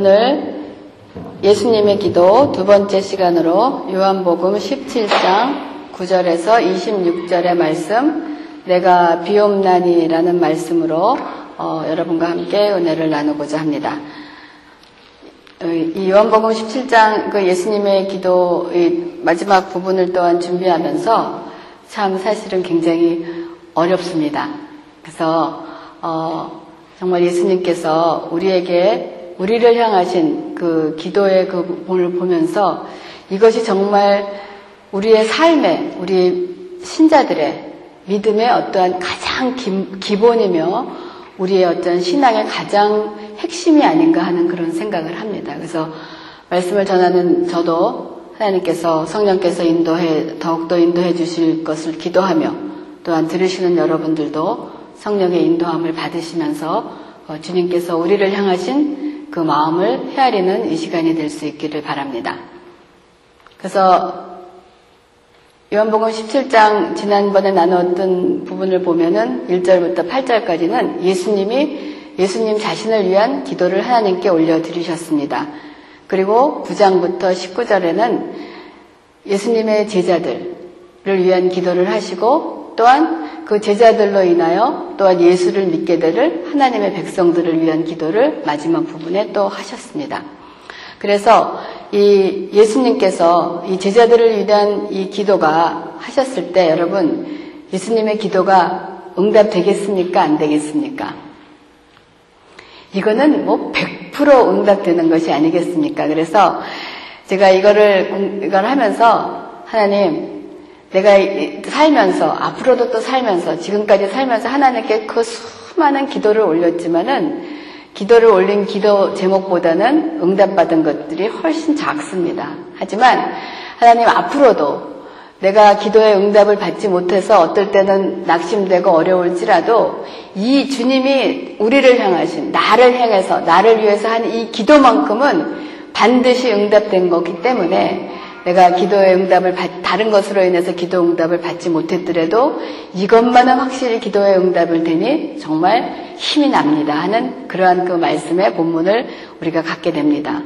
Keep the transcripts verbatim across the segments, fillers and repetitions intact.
오늘 예수님의 기도 두 번째 시간으로 요한복음 십칠 장 구 절에서 이십육 절의 말씀, 내가 비옵나니라는 말씀으로 어, 여러분과 함께 은혜를 나누고자 합니다. 이 요한복음 십칠 장 그 예수님의 기도의 마지막 부분을 또한 준비하면서 참 사실은 굉장히 어렵습니다. 그래서 어, 정말 예수님께서 우리에게 우리를 향하신 그 기도의 그 부분을 보면서 이것이 정말 우리의 삶에, 우리 신자들의 믿음의 어떠한 가장 기, 기본이며 우리의 어떤 신앙의 가장 핵심이 아닌가 하는 그런 생각을 합니다. 그래서 말씀을 전하는 저도 하나님께서, 성령께서 인도해, 더욱더 인도해 주실 것을 기도하며, 또한 들으시는 여러분들도 성령의 인도함을 받으시면서 주님께서 우리를 향하신 그 마음을 헤아리는 이 시간이 될 수 있기를 바랍니다. 그래서 요한복음 십칠 장 지난번에 나누었던 부분을 보면은 일 절부터 팔 절까지는 예수님이 예수님 자신을 위한 기도를 하나님께 올려드리셨습니다. 그리고 구 장부터 십구 절에는 예수님의 제자들을 위한 기도를 하시고, 또한 그 제자들로 인하여 또한 예수를 믿게 될 하나님의 백성들을 위한 기도를 마지막 부분에 또 하셨습니다. 그래서 이 예수님께서 이 제자들을 위한 이 기도가 하셨을 때, 여러분, 예수님의 기도가 응답되겠습니까? 안 되겠습니까? 이거는 뭐 백 퍼센트 응답되는 것이 아니겠습니까? 그래서 제가 이거를, 이걸 하면서, 하나님, 내가 살면서, 앞으로도 또 살면서, 지금까지 살면서 하나님께 그 수많은 기도를 올렸지만은, 기도를 올린 기도 제목보다는 응답받은 것들이 훨씬 작습니다. 하지만 하나님, 앞으로도 내가 기도의 응답을 받지 못해서 어떨 때는 낙심되고 어려울지라도, 이 주님이 우리를 향하신, 나를 향해서, 나를 위해서 한 이 기도만큼은 반드시 응답된 거기 때문에, 내가 기도의 응답을 받, 다른 것으로 인해서 기도 응답을 받지 못했더라도 이것만은 확실히 기도의 응답을 드니 정말 힘이 납니다 하는 그러한 그 말씀의 본문을 우리가 갖게 됩니다.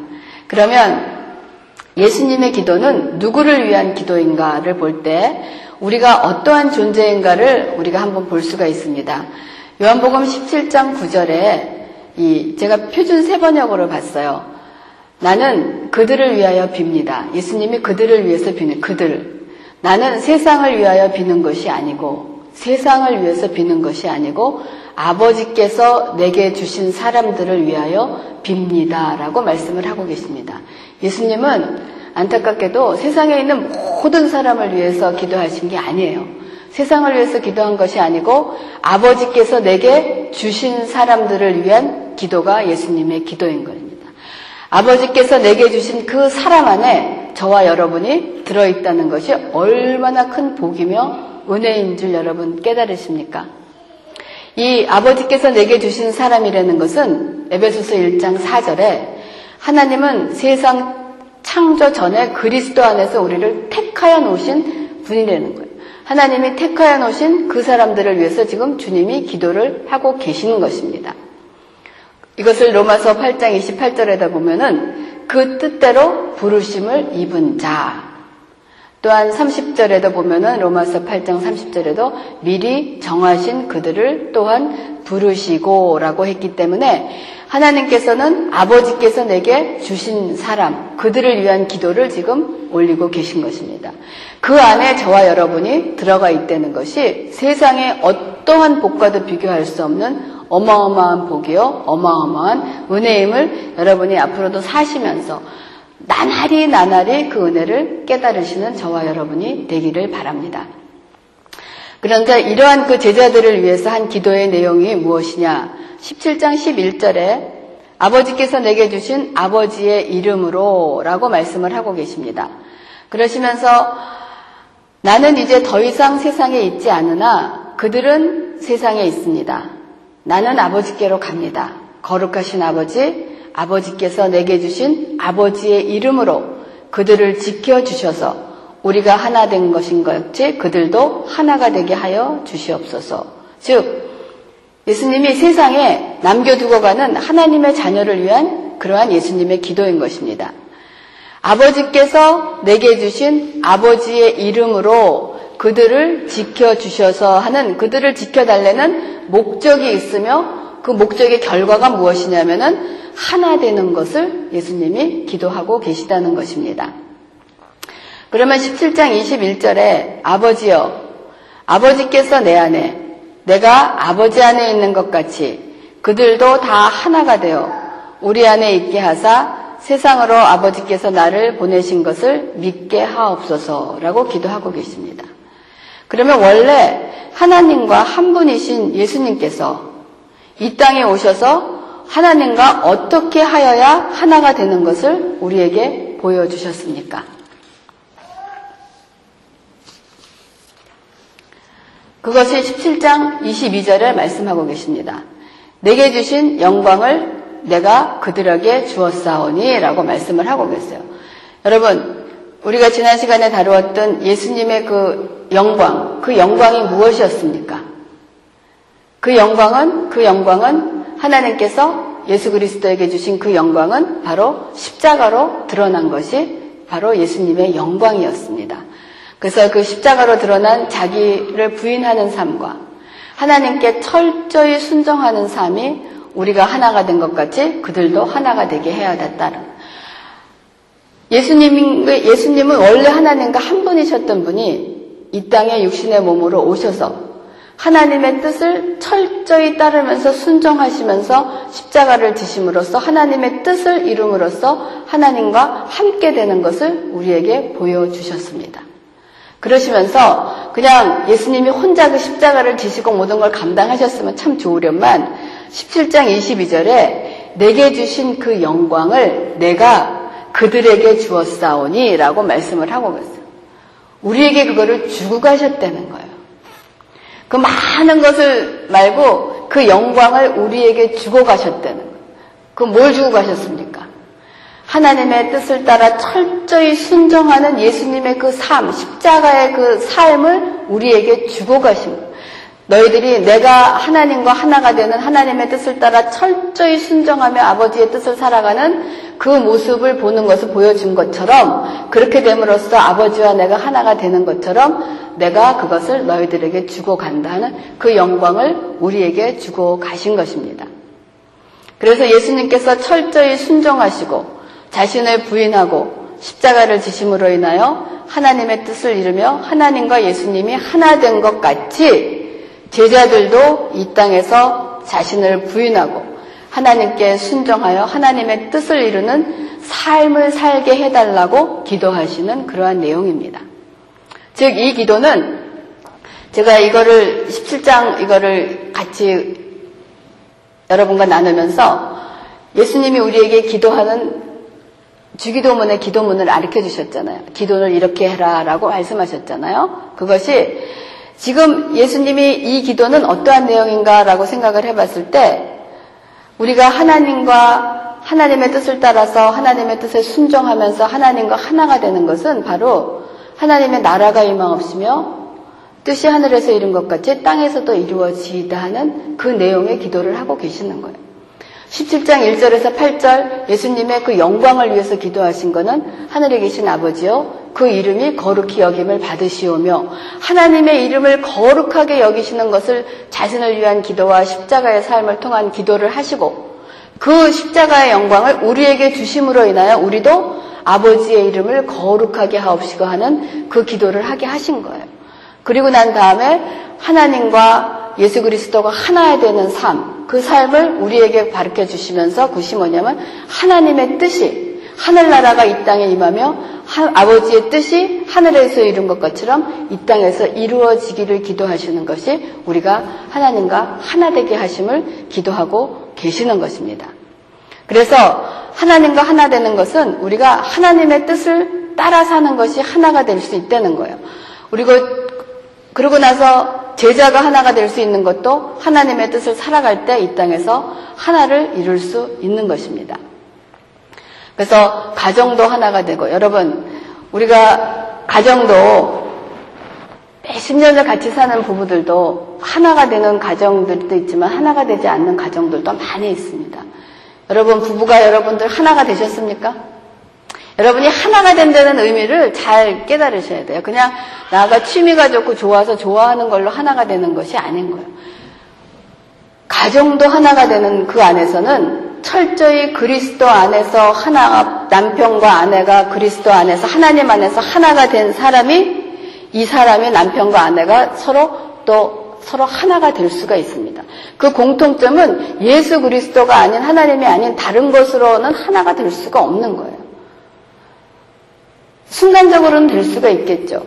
그러면 예수님의 기도는 누구를 위한 기도인가를 볼 때 우리가 어떠한 존재인가를 우리가 한번 볼 수가 있습니다. 요한복음 십칠 장 구 절에 이 제가 표준 세번역으로 봤어요. 나는 그들을 위하여 빕니다. 예수님이 그들을 위해서 비는, 그들. 나는 세상을 위하여 비는 것이 아니고, 세상을 위해서 비는 것이 아니고, 아버지께서 내게 주신 사람들을 위하여 빕니다. 라고 말씀을 하고 계십니다. 예수님은 안타깝게도 세상에 있는 모든 사람을 위해서 기도하신 게 아니에요. 세상을 위해서 기도한 것이 아니고, 아버지께서 내게 주신 사람들을 위한 기도가 예수님의 기도인 거예요. 아버지께서 내게 주신 그 사람 안에 저와 여러분이 들어있다는 것이 얼마나 큰 복이며 은혜인 줄 여러분 깨달으십니까? 이 아버지께서 내게 주신 사람이라는 것은 에베소서 일 장 사 절에 하나님은 세상 창조 전에 그리스도 안에서 우리를 택하여 놓으신 분이라는 거예요. 하나님이 택하여 놓으신 그 사람들을 위해서 지금 주님이 기도를 하고 계시는 것입니다. 이것을 로마서 팔 장 이십팔 절에다 보면은 그 뜻대로 부르심을 입은 자, 또한 삼십 절에다 보면은 로마서 팔 장 삼십 절에도 미리 정하신 그들을 또한 부르시고 라고 했기 때문에, 하나님께서는 아버지께서 내게 주신 사람, 그들을 위한 기도를 지금 올리고 계신 것입니다. 그 안에 저와 여러분이 들어가 있다는 것이 세상의 어떠한 복과도 비교할 수 없는 어마어마한 복이요, 어마어마한 은혜임을 여러분이 앞으로도 사시면서 나날이 나날이 그 은혜를 깨달으시는 저와 여러분이 되기를 바랍니다. 그런데 이러한 그 제자들을 위해서 한 기도의 내용이 무엇이냐? 십칠 장 십일 절에 아버지께서 내게 주신 아버지의 이름으로 라고 말씀을 하고 계십니다. 그러시면서 나는 이제 더 이상 세상에 있지 않으나 그들은 세상에 있습니다. 나는 아버지께로 갑니다. 거룩하신 아버지, 아버지께서 내게 주신 아버지의 이름으로 그들을 지켜주셔서 우리가 하나 된 것인 것 같이 그들도 하나가 되게 하여 주시옵소서. 즉, 예수님이 세상에 남겨두고 가는 하나님의 자녀를 위한 그러한 예수님의 기도인 것입니다. 아버지께서 내게 주신 아버지의 이름으로 그들을 지켜주셔서 하는, 그들을 지켜달라는 목적이 있으며 그 목적의 결과가 무엇이냐면은 하나 되는 것을 예수님이 기도하고 계시다는 것입니다. 그러면 십칠장 이십일절에 아버지여, 아버지께서 내 안에, 내가 아버지 안에 있는 것 같이 그들도 다 하나가 되어 우리 안에 있게 하사 세상으로 아버지께서 나를 보내신 것을 믿게 하옵소서라고 기도하고 계십니다. 그러면 원래 하나님과 한 분이신 예수님께서 이 땅에 오셔서 하나님과 어떻게 하여야 하나가 되는 것을 우리에게 보여주셨습니까? 그것이 십칠장 이십이절에 말씀하고 계십니다. 내게 주신 영광을 내가 그들에게 주었사오니 라고 말씀을 하고 계세요. 여러분, 우리가 지난 시간에 다루었던 예수님의 그 영광, 그 영광이 무엇이었습니까? 그 영광은, 그 영광은 하나님께서 예수 그리스도에게 주신 그 영광은 바로 십자가로 드러난 것이 바로 예수님의 영광이었습니다. 그래서 그 십자가로 드러난 자기를 부인하는 삶과 하나님께 철저히 순종하는 삶이 우리가 하나가 된 것 같이 그들도 하나가 되게 해야 됐다는. 예수님, 예수님은 원래 하나님과 한 분이셨던 분이 이 땅에 육신의 몸으로 오셔서 하나님의 뜻을 철저히 따르면서 순종하시면서 십자가를 지심으로써 하나님의 뜻을 이룸으로써 하나님과 함께 되는 것을 우리에게 보여주셨습니다. 그러시면서 그냥 예수님이 혼자 그 십자가를 지시고 모든 걸 감당하셨으면 참 좋으련만 십칠장 이십이절에 내게 주신 그 영광을 내가 그들에게 주었사오니 라고 말씀을 하고 있어요. 우리에게 그거를 주고 가셨다는 거예요. 그 많은 것을 말고 그 영광을 우리에게 주고 가셨다는 거예요. 그 뭘 주고 가셨습니까? 하나님의 뜻을 따라 철저히 순종하는 예수님의 그 삶, 십자가의 그 삶을 우리에게 주고 가신 거예요. 너희들이 내가 하나님과 하나가 되는 하나님의 뜻을 따라 철저히 순종하며 아버지의 뜻을 살아가는 그 모습을 보는 것을 보여준 것처럼, 그렇게 됨으로써 아버지와 내가 하나가 되는 것처럼 내가 그것을 너희들에게 주고 간다는 그 영광을 우리에게 주고 가신 것입니다. 그래서 예수님께서 철저히 순종하시고 자신을 부인하고 십자가를 지심으로 인하여 하나님의 뜻을 이루며 하나님과 예수님이 하나 된 것 같이 제자들도 이 땅에서 자신을 부인하고 하나님께 순종하여 하나님의 뜻을 이루는 삶을 살게 해달라고 기도하시는 그러한 내용입니다. 즉, 이 기도는 제가 이거를 십칠 장 이거를 같이 여러분과 나누면서 예수님이 우리에게 기도하는 주기도문의 기도문을 가르쳐 주셨잖아요. 기도를 이렇게 해라 라고 말씀하셨잖아요. 그것이 지금 예수님이 이 기도는 어떠한 내용인가라고 생각을 해봤을 때, 우리가 하나님과 하나님의 뜻을 따라서 하나님의 뜻에 순종하면서 하나님과 하나가 되는 것은 바로 하나님의 나라가 임하옵시며 뜻이 하늘에서 이룬 것 같이 땅에서도 이루어지다 하는 그 내용의 기도를 하고 계시는 거예요. 십칠장 일절에서 팔절 예수님의 그 영광을 위해서 기도하신 것은 하늘에 계신 아버지요 그 이름이 거룩히 여김을 받으시오며, 하나님의 이름을 거룩하게 여기시는 것을 자신을 위한 기도와 십자가의 삶을 통한 기도를 하시고 그 십자가의 영광을 우리에게 주심으로 인하여 우리도 아버지의 이름을 거룩하게 하옵시고 하는 그 기도를 하게 하신 거예요. 그리고 난 다음에 하나님과 예수 그리스도가 하나 되는 삶, 그 삶을 우리에게 가르쳐 주시면서 그것이 뭐냐면 하나님의 뜻이 하늘나라가 이 땅에 임하며 하, 아버지의 뜻이 하늘에서 이룬 것 것처럼 이 땅에서 이루어지기를 기도하시는 것이 우리가 하나님과 하나 되게 하심을 기도하고 계시는 것입니다. 그래서 하나님과 하나 되는 것은 우리가 하나님의 뜻을 따라 사는 것이 하나가 될 수 있다는 거예요. 그리고 그러고 나서 제자가 하나가 될 수 있는 것도 하나님의 뜻을 살아갈 때 이 땅에서 하나를 이룰 수 있는 것입니다. 그래서 가정도 하나가 되고, 여러분, 우리가 가정도 몇십 년을 같이 사는 부부들도 하나가 되는 가정들도 있지만 하나가 되지 않는 가정들도 많이 있습니다. 여러분 부부가 여러분들 하나가 되셨습니까? 여러분이 하나가 된다는 의미를 잘 깨달으셔야 돼요. 그냥 나가 취미가 좋고 좋아서 좋아하는 걸로 하나가 되는 것이 아닌 거예요. 가정도 하나가 되는 그 안에서는 철저히 그리스도 안에서 하나, 남편과 아내가 그리스도 안에서 하나님 안에서 하나가 된 사람이 이 사람이 남편과 아내가 서로 또 서로 하나가 될 수가 있습니다. 그 공통점은 예수 그리스도가 아닌 하나님이 아닌 다른 것으로는 하나가 될 수가 없는 거예요. 순간적으로는 될 수가 있겠죠.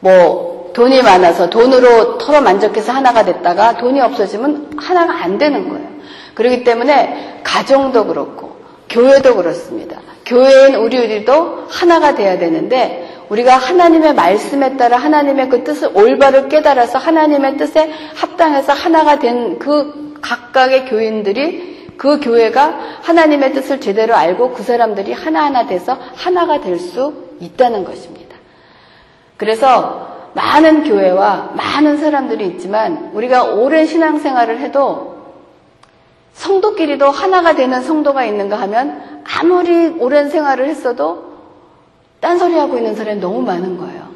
뭐 돈이 많아서 돈으로 서로 만족해서 하나가 됐다가 돈이 없어지면 하나가 안 되는 거예요. 그렇기 때문에 가정도 그렇고 교회도 그렇습니다. 교회인 우리들도 하나가 돼야 되는데 우리가 하나님의 말씀에 따라 하나님의 그 뜻을 올바로 깨달아서 하나님의 뜻에 합당해서 하나가 된 그 각각의 교인들이 그 교회가 하나님의 뜻을 제대로 알고 그 사람들이 하나하나 돼서 하나가 될 수 있다는 것입니다. 그래서 많은 교회와 많은 사람들이 있지만 우리가 오랜 신앙생활을 해도 성도끼리도 하나가 되는 성도가 있는가 하면 아무리 오랜 생활을 했어도 딴소리하고 있는 사람이 너무 많은 거예요.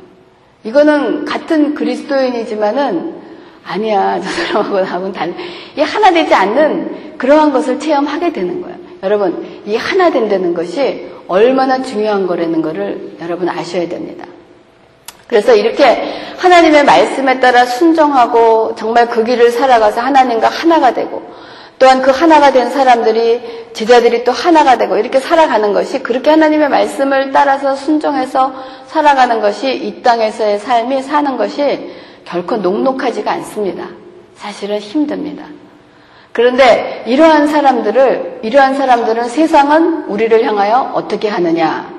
이거는 같은 그리스도인이지만은 아니야 저 사람하고 나하고는 달라. 이 하나 되지 않는 그러한 것을 체험하게 되는 거예요. 여러분 이 하나 된다는 것이 얼마나 중요한 거라는 거를 여러분 아셔야 됩니다. 그래서 이렇게 하나님의 말씀에 따라 순종하고 정말 그 길을 살아가서 하나님과 하나가 되고 또한 그 하나가 된 사람들이 제자들이 또 하나가 되고 이렇게 살아가는 것이 그렇게 하나님의 말씀을 따라서 순종해서 살아가는 것이 이 땅에서의 삶이 사는 것이 결코 녹록하지가 않습니다. 사실은 힘듭니다. 그런데 이러한 사람들을 이러한 사람들은 세상은 우리를 향하여 어떻게 하느냐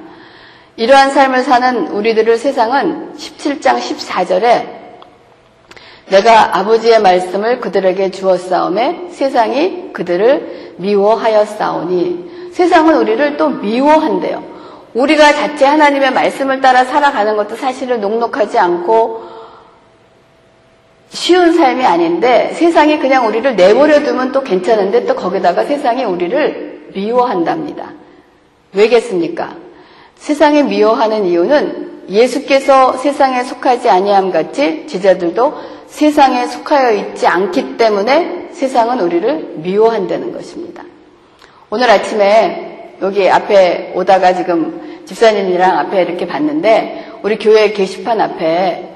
이러한 삶을 사는 우리들을 세상은 십칠장 십사절에 내가 아버지의 말씀을 그들에게 주었사오매 세상이 그들을 미워하였사오니 세상은 우리를 또 미워한대요. 우리가 자체 하나님의 말씀을 따라 살아가는 것도 사실은 녹록하지 않고 쉬운 삶이 아닌데 세상이 그냥 우리를 내버려 두면 또 괜찮은데 또 거기다가 세상이 우리를 미워한답니다. 왜겠습니까? 세상이 미워하는 이유는 예수께서 세상에 속하지 아니함 같이 제자들도 세상에 속하여 있지 않기 때문에 세상은 우리를 미워한다는 것입니다. 오늘 아침에 여기 앞에 오다가 지금 집사님이랑 앞에 이렇게 봤는데 우리 교회 게시판 앞에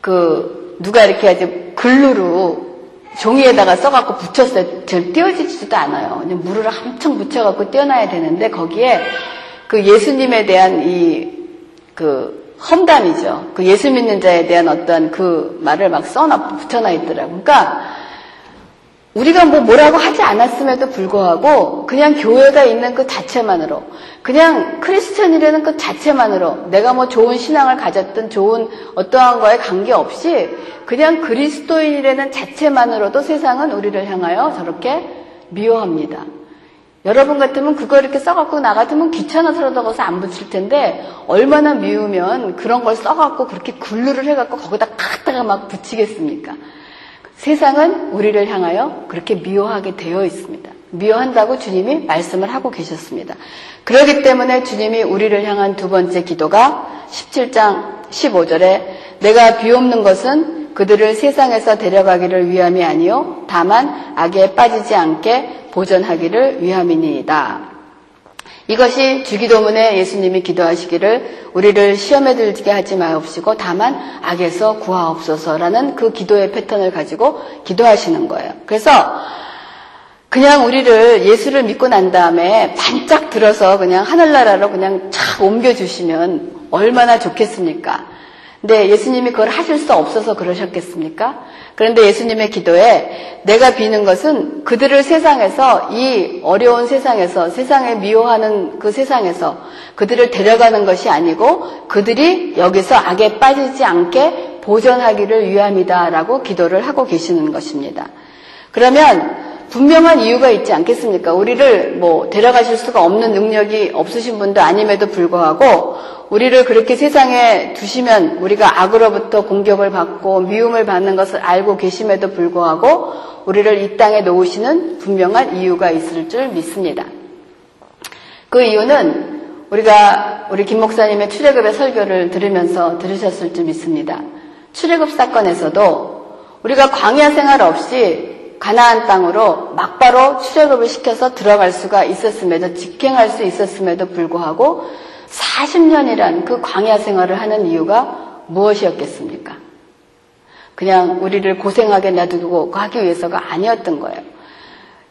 그 누가 이렇게 아주 글루로 종이에다가 써갖고 붙였어요. 지금 떼어지지도 않아요. 그냥 물을 엄청 묻혀갖고 떼어놔야 되는데 거기에 그 예수님에 대한 이 그 험담이죠. 그 예수 믿는 자에 대한 어떤 그 말을 막 써놔 붙여놔 있더라고요. 그러니까 우리가 뭐 뭐라고 하지 않았음에도 불구하고 그냥 교회가 있는 그 자체만으로 그냥 크리스천이라는 그 자체만으로 내가 뭐 좋은 신앙을 가졌든 좋은 어떠한 거에 관계없이 그냥 그리스도인이라는 자체만으로도 세상은 우리를 향하여 저렇게 미워합니다. 여러분 같으면 그걸 이렇게 써갖고 나 같으면 귀찮아서라도 가서 안 붙일 텐데 얼마나 미우면 그런 걸 써갖고 그렇게 글루를 해갖고 거기다 탁다가 막 붙이겠습니까? 세상은 우리를 향하여 그렇게 미워하게 되어 있습니다. 미워한다고 주님이 말씀을 하고 계셨습니다. 그렇기 때문에 주님이 우리를 향한 두 번째 기도가 십칠장 십오절에 내가 비옵는 것은 그들을 세상에서 데려가기를 위함이 아니요 다만 악에 빠지지 않게 보전하기를 위함이니이다. 이것이 주기도문에 예수님이 기도하시기를 우리를 시험에 들게 하지 마옵시고 다만 악에서 구하옵소서라는 그 기도의 패턴을 가지고 기도하시는 거예요. 그래서 그냥 우리를 예수를 믿고 난 다음에 반짝 들어서 그냥 하늘나라로 그냥 착 옮겨주시면 얼마나 좋겠습니까? 근데 예수님이 그걸 하실 수 없어서 그러셨겠습니까? 그런데 예수님의 기도에 내가 비는 것은 그들을 세상에서 이 어려운 세상에서 세상에 미워하는 그 세상에서 그들을 데려가는 것이 아니고 그들이 여기서 악에 빠지지 않게 보전하기를 위함이다라고 기도를 하고 계시는 것입니다. 그러면 분명한 이유가 있지 않겠습니까? 우리를 뭐 데려가실 수가 없는 능력이 없으신 분도 아님에도 불구하고 우리를 그렇게 세상에 두시면 우리가 악으로부터 공격을 받고 미움을 받는 것을 알고 계심에도 불구하고 우리를 이 땅에 놓으시는 분명한 이유가 있을 줄 믿습니다. 그 이유는 우리가 우리 김 목사님의 출애굽의 설교를 들으면서 들으셨을 줄 믿습니다. 출애굽 사건에서도 우리가 광야 생활 없이 가나안 땅으로 막바로 출애굽을 시켜서 들어갈 수가 있었음에도 직행할 수 있었음에도 불구하고 사십 년이란 그 광야 생활을 하는 이유가 무엇이었겠습니까? 그냥 우리를 고생하게 놔두고 하기 위해서가 아니었던 거예요.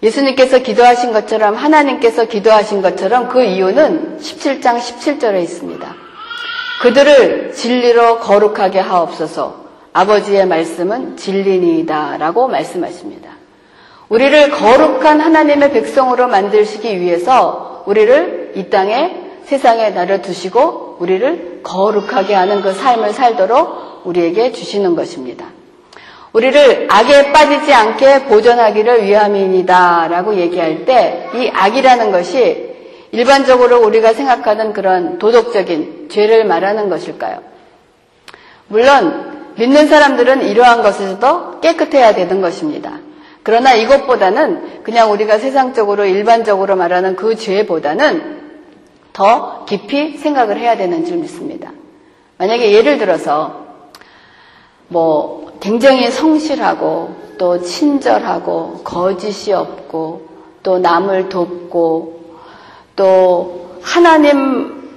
예수님께서 기도하신 것처럼 하나님께서 기도하신 것처럼 그 이유는 십칠장 십칠절에 있습니다. 그들을 진리로 거룩하게 하옵소서 아버지의 말씀은 진리니이다 라고 말씀하십니다. 우리를 거룩한 하나님의 백성으로 만들시기 위해서 우리를 이 땅에 세상에 나를 두시고 우리를 거룩하게 하는 그 삶을 살도록 우리에게 주시는 것입니다. 우리를 악에 빠지지 않게 보존하기를 위함이니다 라고 얘기할 때 이 악이라는 것이 일반적으로 우리가 생각하는 그런 도덕적인 죄를 말하는 것일까요? 물론 믿는 사람들은 이러한 것에서도 깨끗해야 되는 것입니다. 그러나 이것보다는 그냥 우리가 세상적으로 일반적으로 말하는 그 죄보다는 더 깊이 생각을 해야 되는 줄 믿습니다. 만약에 예를 들어서 뭐 굉장히 성실하고 또 친절하고 거짓이 없고 또 남을 돕고 또 하나님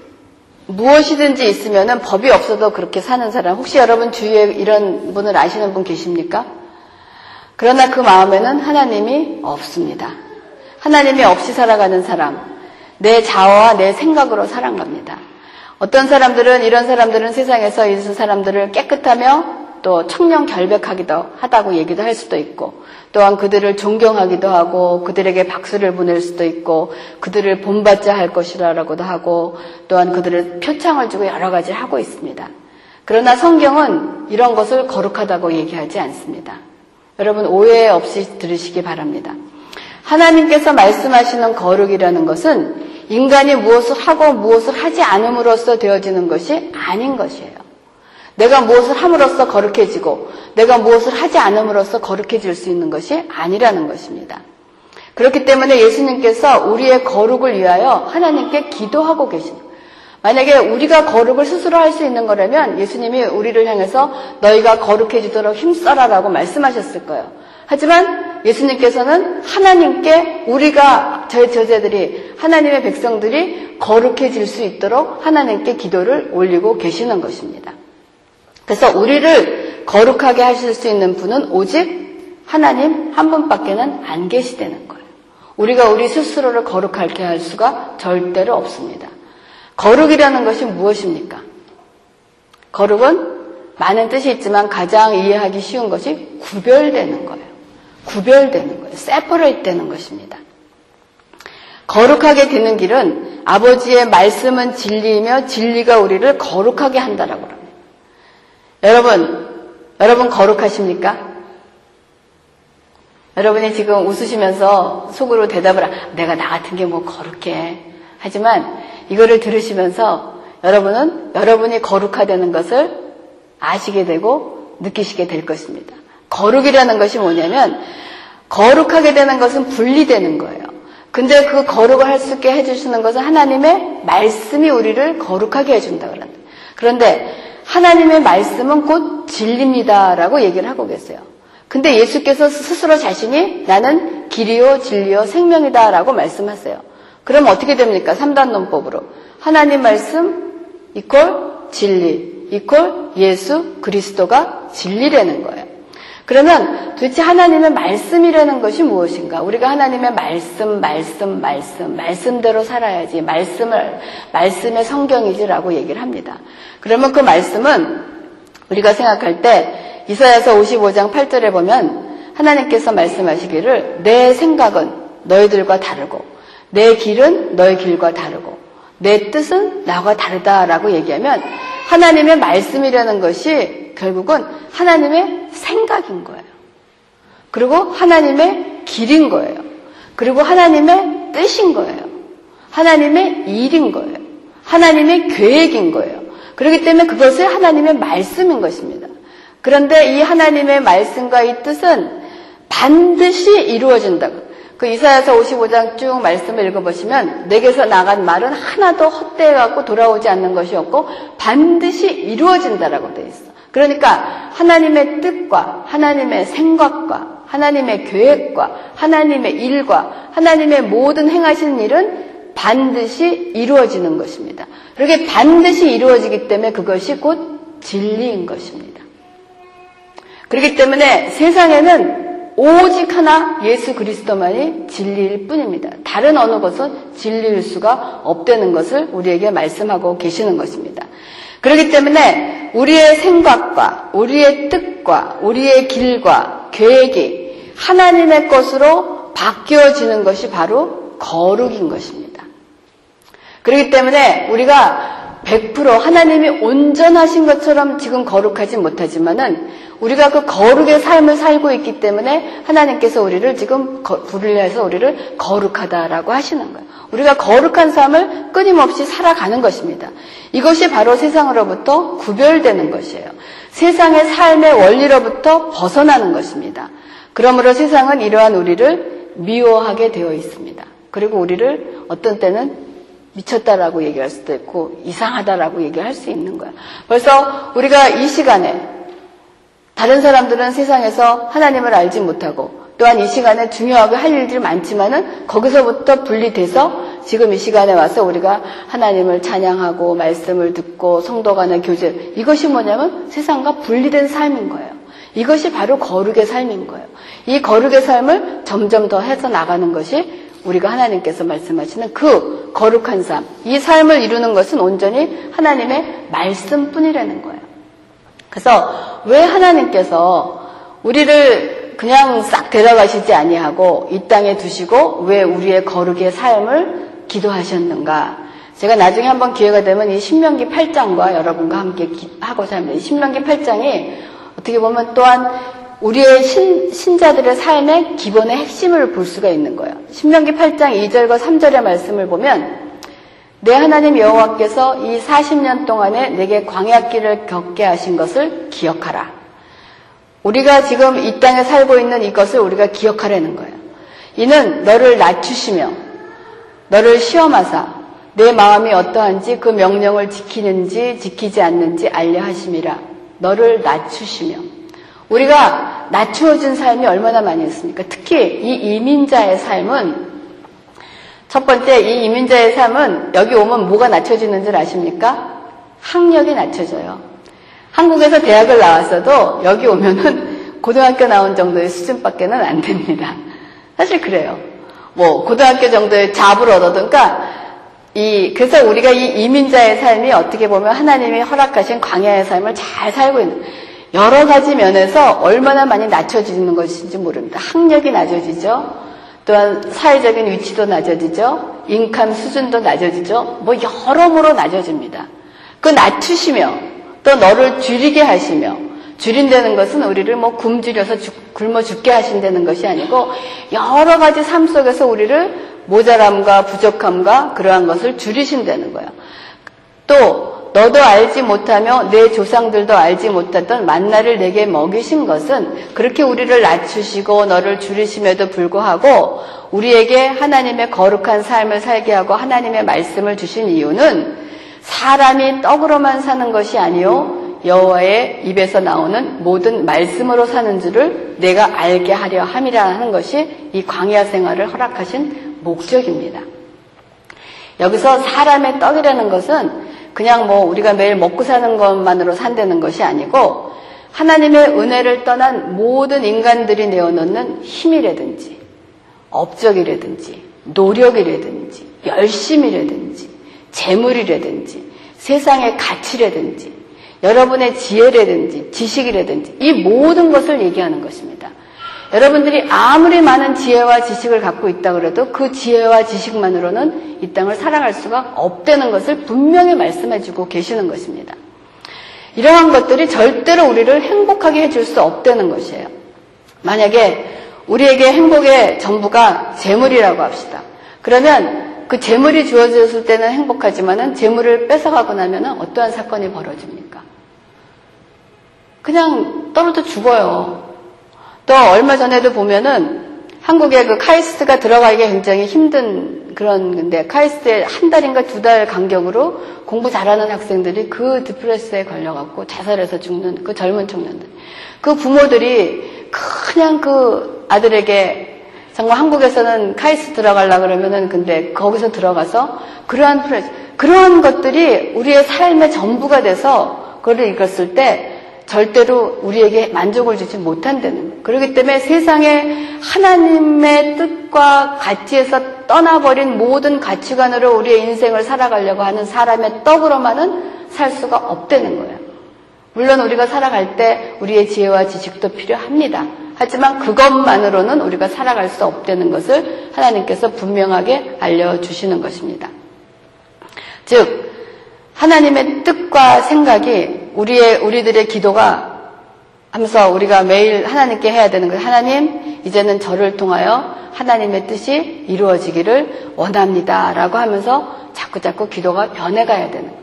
무엇이든지 있으면은 법이 없어도 그렇게 사는 사람 혹시 여러분 주위에 이런 분을 아시는 분 계십니까? 그러나 그 마음에는 하나님이 없습니다. 하나님이 없이 살아가는 사람 내 자아와 내 생각으로 살아갑니다. 어떤 사람들은 이런 사람들은 세상에서 이런 사람들을 깨끗하며 또 청렴 결백하기도 하다고 얘기도 할 수도 있고 또한 그들을 존경하기도 하고 그들에게 박수를 보낼 수도 있고 그들을 본받자 할 것이라고도 하고 또한 그들을 표창을 주고 여러 가지 하고 있습니다. 그러나 성경은 이런 것을 거룩하다고 얘기하지 않습니다. 여러분 오해 없이 들으시기 바랍니다. 하나님께서 말씀하시는 거룩이라는 것은 인간이 무엇을 하고 무엇을 하지 않음으로써 되어지는 것이 아닌 것이에요. 내가 무엇을 함으로써 거룩해지고 내가 무엇을 하지 않음으로써 거룩해질 수 있는 것이 아니라는 것입니다. 그렇기 때문에 예수님께서 우리의 거룩을 위하여 하나님께 기도하고 계십니다. 만약에 우리가 거룩을 스스로 할 수 있는 거라면 예수님이 우리를 향해서 너희가 거룩해지도록 힘써라 라고 말씀하셨을 거예요. 하지만 예수님께서는 하나님께 우리가 저의 제자들이 하나님의 백성들이 거룩해질 수 있도록 하나님께 기도를 올리고 계시는 것입니다. 그래서 우리를 거룩하게 하실 수 있는 분은 오직 하나님 한 분밖에는 안 계시다는 거예요. 우리가 우리 스스로를 거룩하게 할 수가 절대로 없습니다. 거룩이라는 것이 무엇입니까? 거룩은 많은 뜻이 있지만 가장 이해하기 쉬운 것이 구별되는 거예요. 구별되는 거예요. 세퍼레이트 되는 것입니다. 거룩하게 되는 길은 아버지의 말씀은 진리이며 진리가 우리를 거룩하게 한다라고 합니다. 여러분, 여러분 거룩하십니까? 여러분이 지금 웃으시면서 속으로 대답을 내가 나 같은 게 뭐 거룩해. 하지만 이거를 들으시면서 여러분은 여러분이 거룩하다는 것을 아시게 되고 느끼시게 될 것입니다. 거룩이라는 것이 뭐냐면 거룩하게 되는 것은 분리되는 거예요. 근데 그 거룩을 할 수 있게 해주시는 것은 하나님의 말씀이 우리를 거룩하게 해준다 그러는데 그런데 하나님의 말씀은 곧 진리입니다 라고 얘기를 하고 계세요. 근데 예수께서 스스로 자신이 나는 길이요 진리요 생명이다 라고 말씀하세요. 그럼 어떻게 됩니까? 삼단론법으로 하나님 말씀 이퀄 진리 이퀄 예수 그리스도가 진리라는 거예요. 그러면 도대체 하나님의 말씀이라는 것이 무엇인가? 우리가 하나님의 말씀, 말씀, 말씀, 말씀대로 살아야지, 말씀을, 말씀의 성경이지라고 얘기를 합니다. 그러면 그 말씀은 우리가 생각할 때 이사야서 오십오장 팔절에 보면 하나님께서 말씀하시기를 내 생각은 너희들과 다르고 내 길은 너희 길과 다르고 내 뜻은 나와 다르다라고 얘기하면 하나님의 말씀이라는 것이 결국은 하나님의 생각인 거예요. 그리고 하나님의 길인 거예요. 그리고 하나님의 뜻인 거예요. 하나님의 일인 거예요. 하나님의 계획인 거예요. 그렇기 때문에 그것을 하나님의 말씀인 것입니다. 그런데 이 하나님의 말씀과 이 뜻은 반드시 이루어진다고. 그 이사야서 오십오 장 쭉 말씀을 읽어보시면 내게서 나간 말은 하나도 헛되어갖고 돌아오지 않는 것이었고 반드시 이루어진다라고 돼 있어. 그러니까 하나님의 뜻과 하나님의 생각과 하나님의 계획과 하나님의 일과 하나님의 모든 행하시는 일은 반드시 이루어지는 것입니다. 그렇게 반드시 이루어지기 때문에 그것이 곧 진리인 것입니다. 그렇기 때문에 세상에는 오직 하나 예수 그리스도만이 진리일 뿐입니다. 다른 어느 것은 진리일 수가 없다는 것을 우리에게 말씀하고 계시는 것입니다. 그렇기 때문에 우리의 생각과 우리의 뜻과 우리의 길과 계획이 하나님의 것으로 바뀌어지는 것이 바로 거룩인 것입니다. 그렇기 때문에 우리가 백 퍼센트 하나님이 온전하신 것처럼 지금 거룩하지 못하지만은 우리가 그 거룩의 삶을 살고 있기 때문에 하나님께서 우리를 지금 분류해서 우리를 거룩하다라고 하시는 거예요. 우리가 거룩한 삶을 끊임없이 살아가는 것입니다. 이것이 바로 세상으로부터 구별되는 것이에요. 세상의 삶의 원리로부터 벗어나는 것입니다. 그러므로 세상은 이러한 우리를 미워하게 되어 있습니다. 그리고 우리를 어떤 때는 미쳤다라고 얘기할 수도 있고 이상하다라고 얘기할 수 있는 거야. 벌써 우리가 이 시간에 다른 사람들은 세상에서 하나님을 알지 못하고 또한 이 시간에 중요하게 할 일들이 많지만은 거기서부터 분리돼서 지금 이 시간에 와서 우리가 하나님을 찬양하고 말씀을 듣고 성도 간의 교제, 이것이 뭐냐면 세상과 분리된 삶인 거예요. 이것이 바로 거룩의 삶인 거예요. 이 거룩의 삶을 점점 더 해서 나가는 것이 우리가 하나님께서 말씀하시는 그 거룩한 삶, 이 삶을 이루는 것은 온전히 하나님의 말씀뿐이라는 거예요. 그래서 왜 하나님께서 우리를 그냥 싹 데려가시지 아니하고 이 땅에 두시고 왜 우리의 거룩의 삶을 기도하셨는가? 제가 나중에 한번 기회가 되면 이 신명기 팔 장과 여러분과 함께 하고자 합니다. 이 신명기 팔 장이 어떻게 보면 또한 우리의 신, 신자들의 삶의 기본의 핵심을 볼 수가 있는 거예요. 신명기 팔 장 이 절과 삼 절의 말씀을 보면 내 하나님 여호와께서 이 사십 년 동안에 내게 광야길을 겪게 하신 것을 기억하라. 우리가 지금 이 땅에 살고 있는 이것을 우리가 기억하라는 거예요. 이는 너를 낮추시며 너를 시험하사 내 마음이 어떠한지 그 명령을 지키는지 지키지 않는지 알려 하심이라. 너를 낮추시며. 우리가 낮추어진 삶이 얼마나 많이 있습니까? 특히 이 이민자의 삶은, 첫 번째 이 이민자의 삶은 여기 오면 뭐가 낮춰지는 줄 아십니까? 학력이 낮춰져요. 한국에서 대학을 나왔어도 여기 오면은 고등학교 나온 정도의 수준밖에는 안 됩니다. 사실 그래요. 뭐 고등학교 정도의 잡을 얻어든가. 이, 그래서 우리가 이 이민자의 삶이 어떻게 보면 하나님이 허락하신 광야의 삶을 잘 살고 있는, 여러 가지 면에서 얼마나 많이 낮춰지는 것인지 모릅니다. 학력이 낮아지죠. 또한 사회적인 위치도 낮아지죠. 인컴 수준도 낮아지죠. 뭐 여러모로 낮아집니다. 그 낮추시며 또 너를 줄이게 하시며, 줄인다는 것은 우리를 뭐 굶주려서 죽, 굶어 죽게 하신다는 것이 아니고 여러 가지 삶 속에서 우리를 모자람과 부족함과 그러한 것을 줄이신다는 거예요. 또 너도 알지 못하며 내 조상들도 알지 못했던 만나를 내게 먹이신 것은, 그렇게 우리를 낮추시고 너를 줄이심에도 불구하고 우리에게 하나님의 거룩한 삶을 살게 하고 하나님의 말씀을 주신 이유는 사람이 떡으로만 사는 것이 아니요 여호와의 입에서 나오는 모든 말씀으로 사는 줄을 내가 알게 하려 함이라는 것이 이 광야 생활을 허락하신 목적입니다. 여기서 사람의 떡이라는 것은 그냥 뭐 우리가 매일 먹고 사는 것만으로 산다는 것이 아니고 하나님의 은혜를 떠난 모든 인간들이 내어놓는 힘이라든지 업적이라든지 노력이라든지 열심이라든지 재물이라든지 세상의 가치라든지 여러분의 지혜라든지 지식이라든지 이 모든 것을 얘기하는 것입니다. 여러분들이 아무리 많은 지혜와 지식을 갖고 있다 그래도 그 지혜와 지식만으로는 이 땅을 살아갈 수가 없다는 것을 분명히 말씀해주고 계시는 것입니다. 이러한 것들이 절대로 우리를 행복하게 해줄 수 없다는 것이에요. 만약에 우리에게 행복의 전부가 재물이라고 합시다. 그러면 그 재물이 주어졌을 때는 행복하지만은 재물을 뺏어가고 나면은 어떠한 사건이 벌어집니까? 그냥 떨어져 죽어요. 또 얼마 전에도 보면은 한국에 그 카이스트가 들어가기가 굉장히 힘든 그런 건데, 카이스트에 한 달인가 두 달 간격으로 공부 잘하는 학생들이 그 디프레스에 걸려갖고 자살해서 죽는 그 젊은 청년들. 그 부모들이 그냥 그 아들에게 정말 한국에서는 카이스트 들어가려고 그러면은 근데 거기서 들어가서 그러한 프레스, 그러한 것들이 우리의 삶의 전부가 돼서 그걸 읽었을 때 절대로 우리에게 만족을 주지 못한다는 거예요. 그렇기 때문에 세상에 하나님의 뜻과 가치에서 떠나버린 모든 가치관으로 우리의 인생을 살아가려고 하는 사람의 떡으로만은 살 수가 없다는 거예요. 물론 우리가 살아갈 때 우리의 지혜와 지식도 필요합니다. 하지만 그것만으로는 우리가 살아갈 수 없다는 것을 하나님께서 분명하게 알려주시는 것입니다. 즉 하나님의 뜻과 생각이 우리의, 우리들의 기도가 하면서 우리가 매일 하나님께 해야 되는 거예요. 하나님, 이제는 저를 통하여 하나님의 뜻이 이루어지기를 원합니다. 라고 하면서 자꾸자꾸 기도가 변해가야 되는 거예요.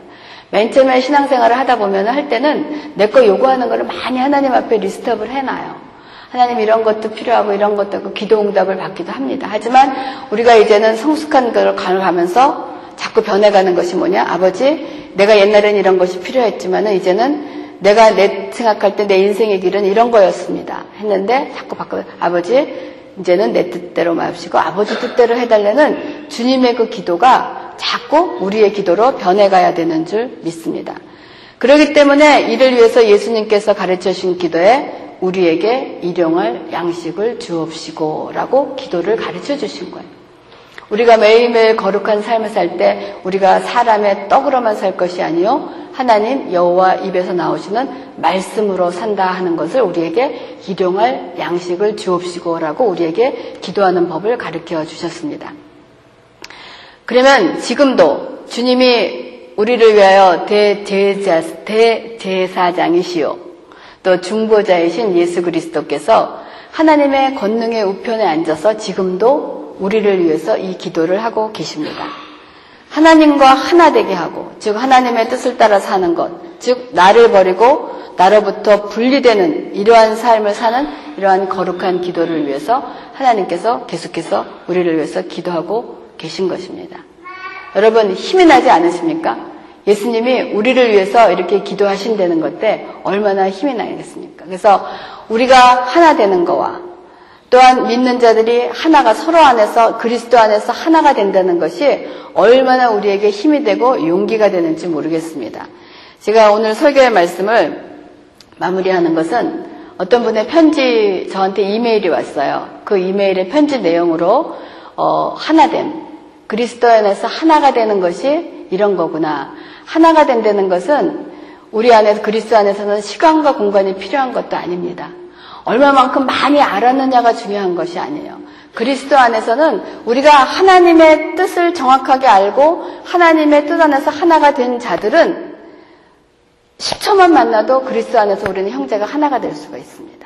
맨 처음에 신앙생활을 하다 보면 할 때는 내 거 요구하는 거를 많이 하나님 앞에 리스트업을 해놔요. 하나님 이런 것도 필요하고 이런 것도 하고 기도 응답을 받기도 합니다. 하지만 우리가 이제는 성숙한 걸 가면서 자꾸 변해가는 것이 뭐냐? 아버지, 내가 옛날엔 이런 것이 필요했지만 이제는 내가 내 생각할 때 내 인생의 길은 이런 거였습니다. 했는데 자꾸 바꿔. 아버지, 이제는 내 뜻대로 마십시고 아버지 뜻대로 해달라는 주님의 그 기도가 자꾸 우리의 기도로 변해가야 되는 줄 믿습니다. 그렇기 때문에 이를 위해서 예수님께서 가르쳐 주신 기도에 우리에게 일용할 양식을 주옵시고 라고 기도를 가르쳐 주신 거예요. 우리가 매일매일 거룩한 삶을 살 때 우리가 사람의 떡으로만 살 것이 아니요 하나님 여호와 입에서 나오시는 말씀으로 산다 하는 것을 우리에게 일용할 양식을 주옵시고 라고 우리에게 기도하는 법을 가르쳐 주셨습니다. 그러면 지금도 주님이 우리를 위하여 대제사, 대제사장이시오 또 중보자이신 예수 그리스도께서 하나님의 권능의 우편에 앉아서 지금도 우리를 위해서 이 기도를 하고 계십니다. 하나님과 하나 되게 하고, 즉 하나님의 뜻을 따라 사는 것, 즉 나를 버리고 나로부터 분리되는 이러한 삶을 사는 이러한 거룩한 기도를 위해서 하나님께서 계속해서 우리를 위해서 기도하고 계신 것입니다. 여러분 힘이 나지 않으십니까? 예수님이 우리를 위해서 이렇게 기도하신다는 것 때 얼마나 힘이 나겠습니까? 그래서 우리가 하나 되는 거와 또한 믿는 자들이 하나가 서로 안에서 그리스도 안에서 하나가 된다는 것이 얼마나 우리에게 힘이 되고 용기가 되는지 모르겠습니다. 제가 오늘 설교의 말씀을 마무리하는 것은 어떤 분의 편지, 저한테 이메일이 왔어요. 그 이메일의 편지 내용으로 어, 하나됨, 그리스도 안에서 하나가 되는 것이 이런 거구나. 하나가 된다는 것은 우리 안에서 그리스도 안에서는 시간과 공간이 필요한 것도 아닙니다. 얼마만큼 많이 알았느냐가 중요한 것이 아니에요. 그리스도 안에서는 우리가 하나님의 뜻을 정확하게 알고 하나님의 뜻 안에서 하나가 된 자들은 십 초만 만나도 그리스도 안에서 우리는 형제가 하나가 될 수가 있습니다.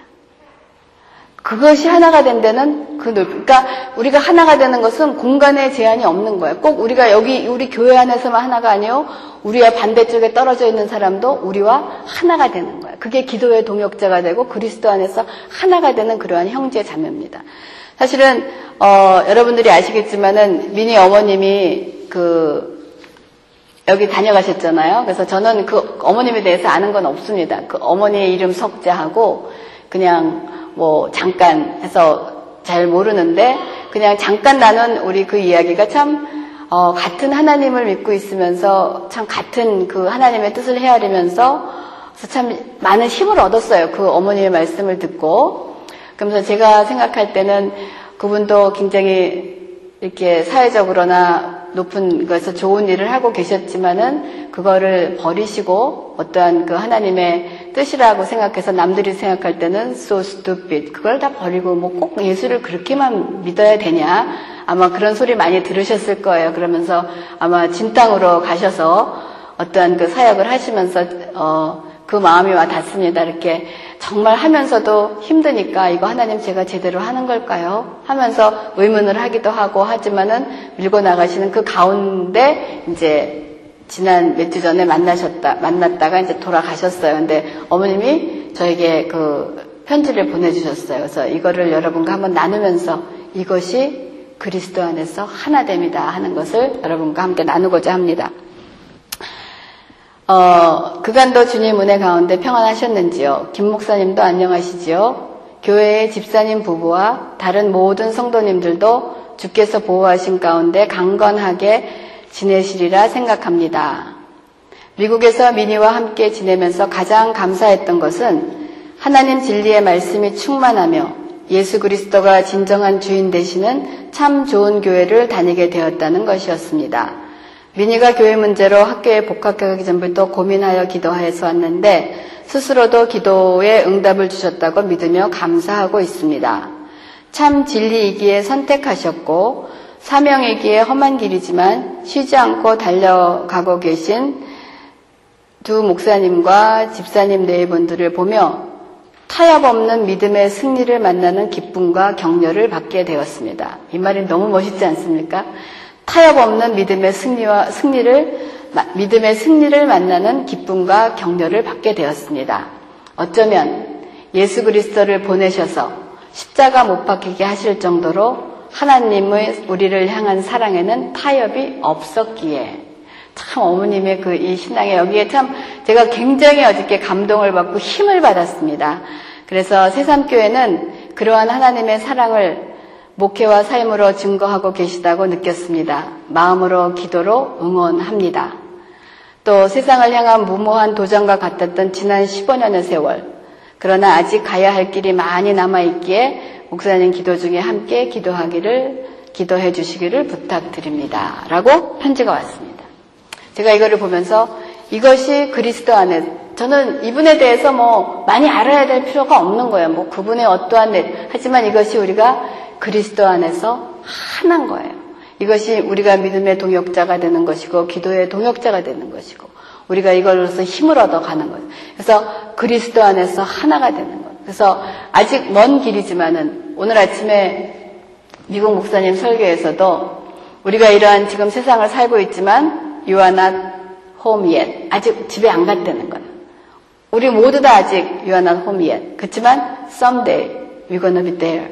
그것이 하나가 된 데는 그 넓, 그러니까 우리가 하나가 되는 것은 공간에 제한이 없는 거예요. 꼭 우리가 여기 우리 교회 안에서만 하나가 아니에요. 우리와 반대쪽에 떨어져 있는 사람도 우리와 하나가 되는 거예요. 그게 기도의 동역자가 되고 그리스도 안에서 하나가 되는 그러한 형제 자매입니다. 사실은 어, 여러분들이 아시겠지만은 미니 어머님이 그 여기 다녀가셨잖아요. 그래서 저는 그 어머님에 대해서 아는 건 없습니다. 그 어머니의 이름 석자하고 그냥 뭐 잠깐 해서 잘 모르는데 그냥 잠깐 나눈 우리 그 이야기가 참 어 같은 하나님을 믿고 있으면서 참 같은 그 하나님의 뜻을 헤아리면서 참 많은 힘을 얻었어요. 그 어머니의 말씀을 듣고. 그러면서 제가 생각할 때는 그분도 굉장히 이렇게 사회적으로나 높은 것에서 좋은 일을 하고 계셨지만은 그거를 버리시고 어떠한 그 하나님의 뜻이라고 생각해서 남들이 생각할 때는 so stupid 그걸 다 버리고 뭐 꼭 예수를 그렇게만 믿어야 되냐 아마 그런 소리 많이 들으셨을 거예요. 그러면서 아마 진땅으로 가셔서 어떠한 그 사역을 하시면서 어, 그 마음이 와 닿습니다. 이렇게 정말 하면서도 힘드니까 이거 하나님 제가 제대로 하는 걸까요? 하면서 의문을 하기도 하고 하지만은 밀고 나가시는 그 가운데 이제 지난 몇 주 전에 만나셨다, 만났다가 이제 돌아가셨어요. 근데 어머님이 저에게 그 편지를 보내주셨어요. 그래서 이거를 여러분과 한번 나누면서 이것이 그리스도 안에서 하나됨이다 하는 것을 여러분과 함께 나누고자 합니다. 어, 그간도 주님 은혜 가운데 평안하셨는지요? 김 목사님도 안녕하시지요? 교회의 집사님 부부와 다른 모든 성도님들도 주께서 보호하신 가운데 강건하게 지내시리라 생각합니다. 미국에서 미니와 함께 지내면서 가장 감사했던 것은 하나님 진리의 말씀이 충만하며 예수 그리스도가 진정한 주인 되시는 참 좋은 교회를 다니게 되었다는 것이었습니다. 미니가 교회 문제로 학교에 복학하기 전부터 고민하여 기도하여서 왔는데 스스로도 기도에 응답을 주셨다고 믿으며 감사하고 있습니다. 참 진리이기에 선택하셨고 사명이기에 험한 길이지만 쉬지 않고 달려가고 계신 두 목사님과 집사님 네 분들을 보며 타협 없는 믿음의 승리를 만나는 기쁨과 격려를 받게 되었습니다. 이 말이 너무 멋있지 않습니까? 타협 없는 믿음의 승리와 승리를 믿음의 승리를 만나는 기쁨과 격려를 받게 되었습니다. 어쩌면 예수 그리스도를 보내셔서 십자가 못 박히게 하실 정도로 하나님의 우리를 향한 사랑에는 타협이 없었기에 참 어머님의 그 이 신앙에 여기에 참 제가 굉장히 어저께 감동을 받고 힘을 받았습니다. 그래서 새삼교회는 그러한 하나님의 사랑을 목회와 삶으로 증거하고 계시다고 느꼈습니다. 마음으로 기도로 응원합니다. 또 세상을 향한 무모한 도전과 같았던 지난 십오 년의 세월, 그러나 아직 가야 할 길이 많이 남아있기에 목사님 기도 중에 함께 기도하기를 기도해 주시기를 부탁드립니다 라고 편지가 왔습니다. 제가 이거를 보면서 이것이 그리스도 안에, 저는 이분에 대해서 뭐 많이 알아야 될 필요가 없는 거예요. 뭐 그분의 어떠한 일, 하지만 이것이 우리가 그리스도 안에서 하나인 거예요. 이것이 우리가 믿음의 동역자가 되는 것이고 기도의 동역자가 되는 것이고 우리가 이걸로서 힘을 얻어가는 거예요. 그래서 그리스도 안에서 하나가 되는 거예요. 그래서 아직 먼 길이지만은 오늘 아침에 미국 목사님 설교에서도 우리가 이러한 지금 세상을 살고 있지만 You are not home yet. 아직 집에 안 갔다는 거야. 우리 모두 다 아직 You are not home yet. 그렇지만 someday we're gonna be there.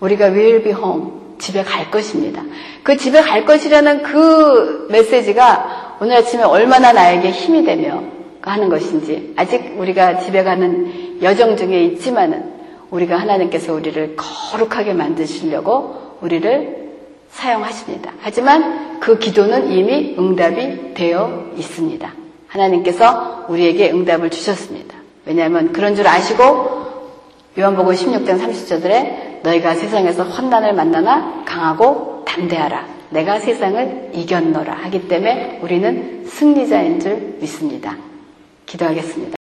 우리가 will be home. 집에 갈 것입니다. 그 집에 갈 것이라는 그 메시지가 오늘 아침에 얼마나 나에게 힘이 되며 하는 것인지, 아직 우리가 집에 가는 여정 중에 있지만은 우리가 하나님께서 우리를 거룩하게 만드시려고 우리를 사용하십니다. 하지만 그 기도는 이미 응답이 되어 있습니다. 하나님께서 우리에게 응답을 주셨습니다. 왜냐하면 그런 줄 아시고 요한복음 십육 장 삼십 절에 너희가 세상에서 환난을 만나나 강하고 담대하라. 내가 세상을 이겼노라 하기 때문에 우리는 승리자인 줄 믿습니다. 기도하겠습니다.